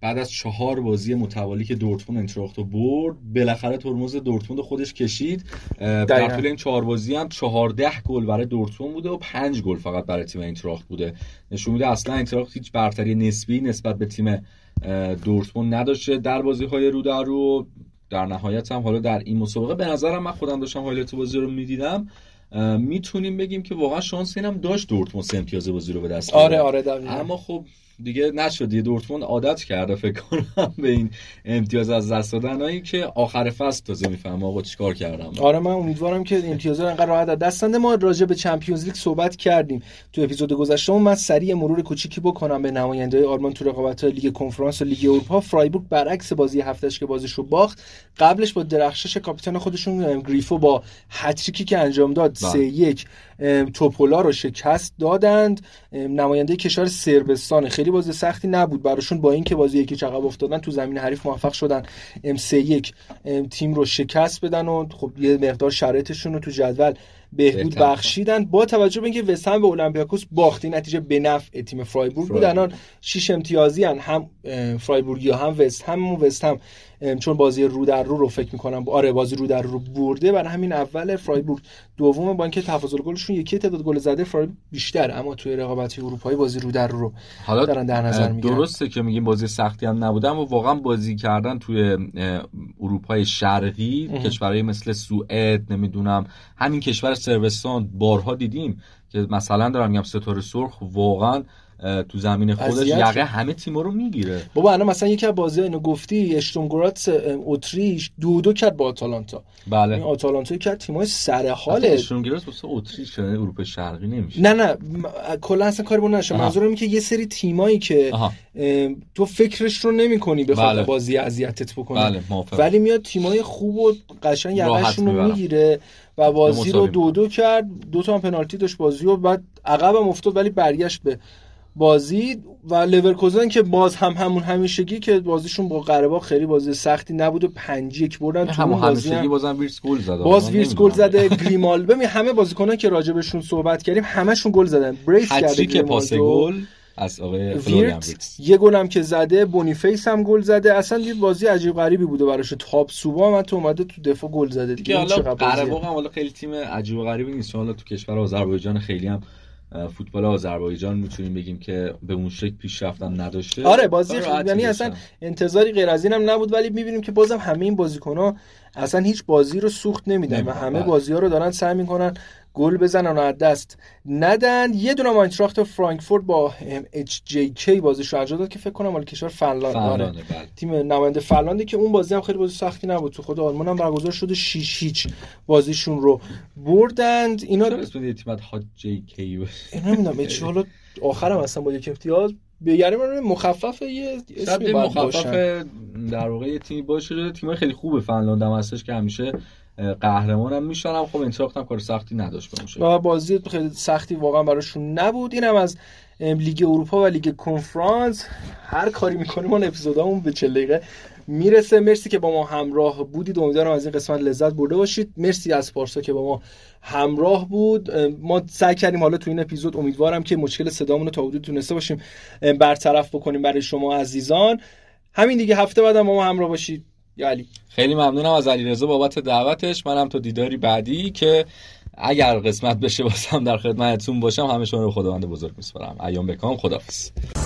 بعد از 4 بازی متوالی که دورتموند انتراختو برد، بالاخره ترمز دورتموند خودش کشید. در طول این 4 بازی هم 14 گل برای دورتموند بوده و 5 گل فقط برای تیم انتراخت بوده. نشون میده اصلا انتراخت هیچ برتری نسبی نسبت به تیم دورتموند نداشته در بازی‌های رو در رو. در نهایت هم حالا در این مسابقه به نظرم، من خودم داشتم هایلایت بازی رو میدیدم، میتونیم بگیم که واقعا شانس اینم داشت دورتموند 3 امتیاز بازی رو به دست بیاره. آره دقیقاً. اما خب دیگه نشد، دیگه دورتموند عادت کرده فکر کنم به این امتیاز از دست دادنایی که آخر فصل تازه میفهمم آقا چیکار کردم. آره من امیدوارم که امتیازا انقدر راحت از دست نده. ما راجع به چمپیونز لیگ صحبت کردیم تو اپیزود گذشته، من سریع مرور کوچیکی بکنم به نماینده‌های آلمان تو رقابت‌های لیگ کنفرانس و لیگ اروپا. فرایبورگ برعکس بازی هفتهش که بازیش رو باخت، قبلش با درخشش کاپیتان خودشون گریفو با هتریکی که انجام داد 3-1 توپولا رو شکست دادند. نماینده کشور صربستان خیلی بازی سختی نبود براشون، با اینکه بازی 1-0 عقب افتادن تو زمین حریف موفق شدن 3-1 تیم رو شکست بدن و خب یه مقدار شرایطشون رو تو جدول بهبود بخشیدند. با توجه به اینکه وست هم به اولمپیاکوس باختی، نتیجه به نفع تیم فرایبورگ بود. الان 6 امتیازی هم فرایبورگیا هم وست هم چون بازی رو در رو فکر می‌کنم بازی رو در رو برده، برای همین اول فرایبورگ دومه، با اینکه تفاضل گلشون یکی تعداد گل زده فرایبورگ بیشتر، اما توی رقابت‌های اروپایی بازی رو در رو حالا در نظر می‌گیرن. درسته که میگیم بازی سختی هم نبوده، اما واقعا بازی کردن توی اروپای شرقی، کشورهای مثل سوئد، نمیدونم همین کشور صربستان، بارها دیدیم که مثلا دارم میگم ستاره سرخ واقعا تو زمین خودش یقه همه تیم‌ها رو میگیره. بابا الان مثلا یکی از بازی‌ها اینو گفتی، اشتومگرات اتریش 2-2 کرد با آتالانتا. بله این آتالانتا کرد تیم‌های سر حال اشتومگرات واسه اتریش اروپا شرقی نمیشه. نه کلا اصلا کاری بون نشه. منظورم اینه که یه سری تیمایی که تو فکرش رو نمی‌کنی بخواد بازی اذیتت بکنه، ولی میاد تیم‌های خوب و قشنگ یقه‌شون رو میگیره و بازی رو 2-2 کرد. دو تا هم پنالتی داشت بازی و بعد عقبم افتاد، ولی برگشت به بازی. و لیورکوزن که باز هم همون همیشگی که بازیشون با قره‌باغ خیلی بازی سختی نبود و 5-1 بردن. تو همون همیشگی بازم ویرس گل زد. باز ویرس گل زده، گریمال ببین همه بازیکنان که راجبشون صحبت کردیم همشون گل زدن. بریس کرده که پاس گل از آقای فلوریان ویرتس، یه گل هم که زده، بونیفیس هم گل زده. اصلا یه بازی عجیب غریبی بوده براش. تاب سوبا هم اومده تو دفاع گل زده دیگه. حالا قره‌باغ هم حالا خیلی تیم عجیب غریبی نیست، حالا تو کشور آذربایجان خیلی هم فوتبال آذربایجان میتونیم بگیم که به اون شکل پیشرفت نداشته. آره بازی یعنی اصلا انتظاری غیر از اینم نبود، ولی میبینیم که بازم همه این بازیکن‌ها اصلا هیچ بازی رو سوخت نمیدن و همه بازی‌ها رو دارن سعی می‌کنن گل بزنن و از دست ندن. یه دونه ماینتراخت فرانکفورت با HJK بازیشو انجام داد که فکر کنم مال کشور فنلاند، تیم نماینده فنلاندی که اون بازی هم خیلی بازی سختی نبود، تو خود آلمان هم برگزار شده. 6-0 بازیشون رو بردند. اینا اسم تیمت HJK نمیدونم چه، حالا آخرم اصلا با یک امتیاز به یعنی مخفف یه اسمی مخفف در واقع تیم باشه. تیم خیلی خوبه فنلاند هم هستش که همیشه قهرمان هم میشن. خب انتراخت هم کار سختی نداشت بمشه و بازی خیلی سختی واقعا براشون نبود. اینم از لیگ اروپا و لیگ کنفرانس. هر کاری میکنیم اون اپیزودامون به 40 دقیقه میرسه. مرسی که با ما همراه بودید، امیدوارم از این قسمت لذت برده باشید. مرسی از پارسا که با ما همراه بود. ما سعی کردیم حالا تو این اپیزود، امیدوارم که مشکل صدامون رو تا حدودی تونسته باشیم برطرف بکنیم برای شما عزیزان. همین دیگه، هفته بعدم با ما همراه باشید. علی. خیلی ممنونم از علیرضا بابت دعوتش. منم تا دیداری بعدی که اگر قسمت بشه بازم در خدمتتون باشم. همه شما رو خداوند بزرگ می‌سپارم. ایام بکام. خداحافظ.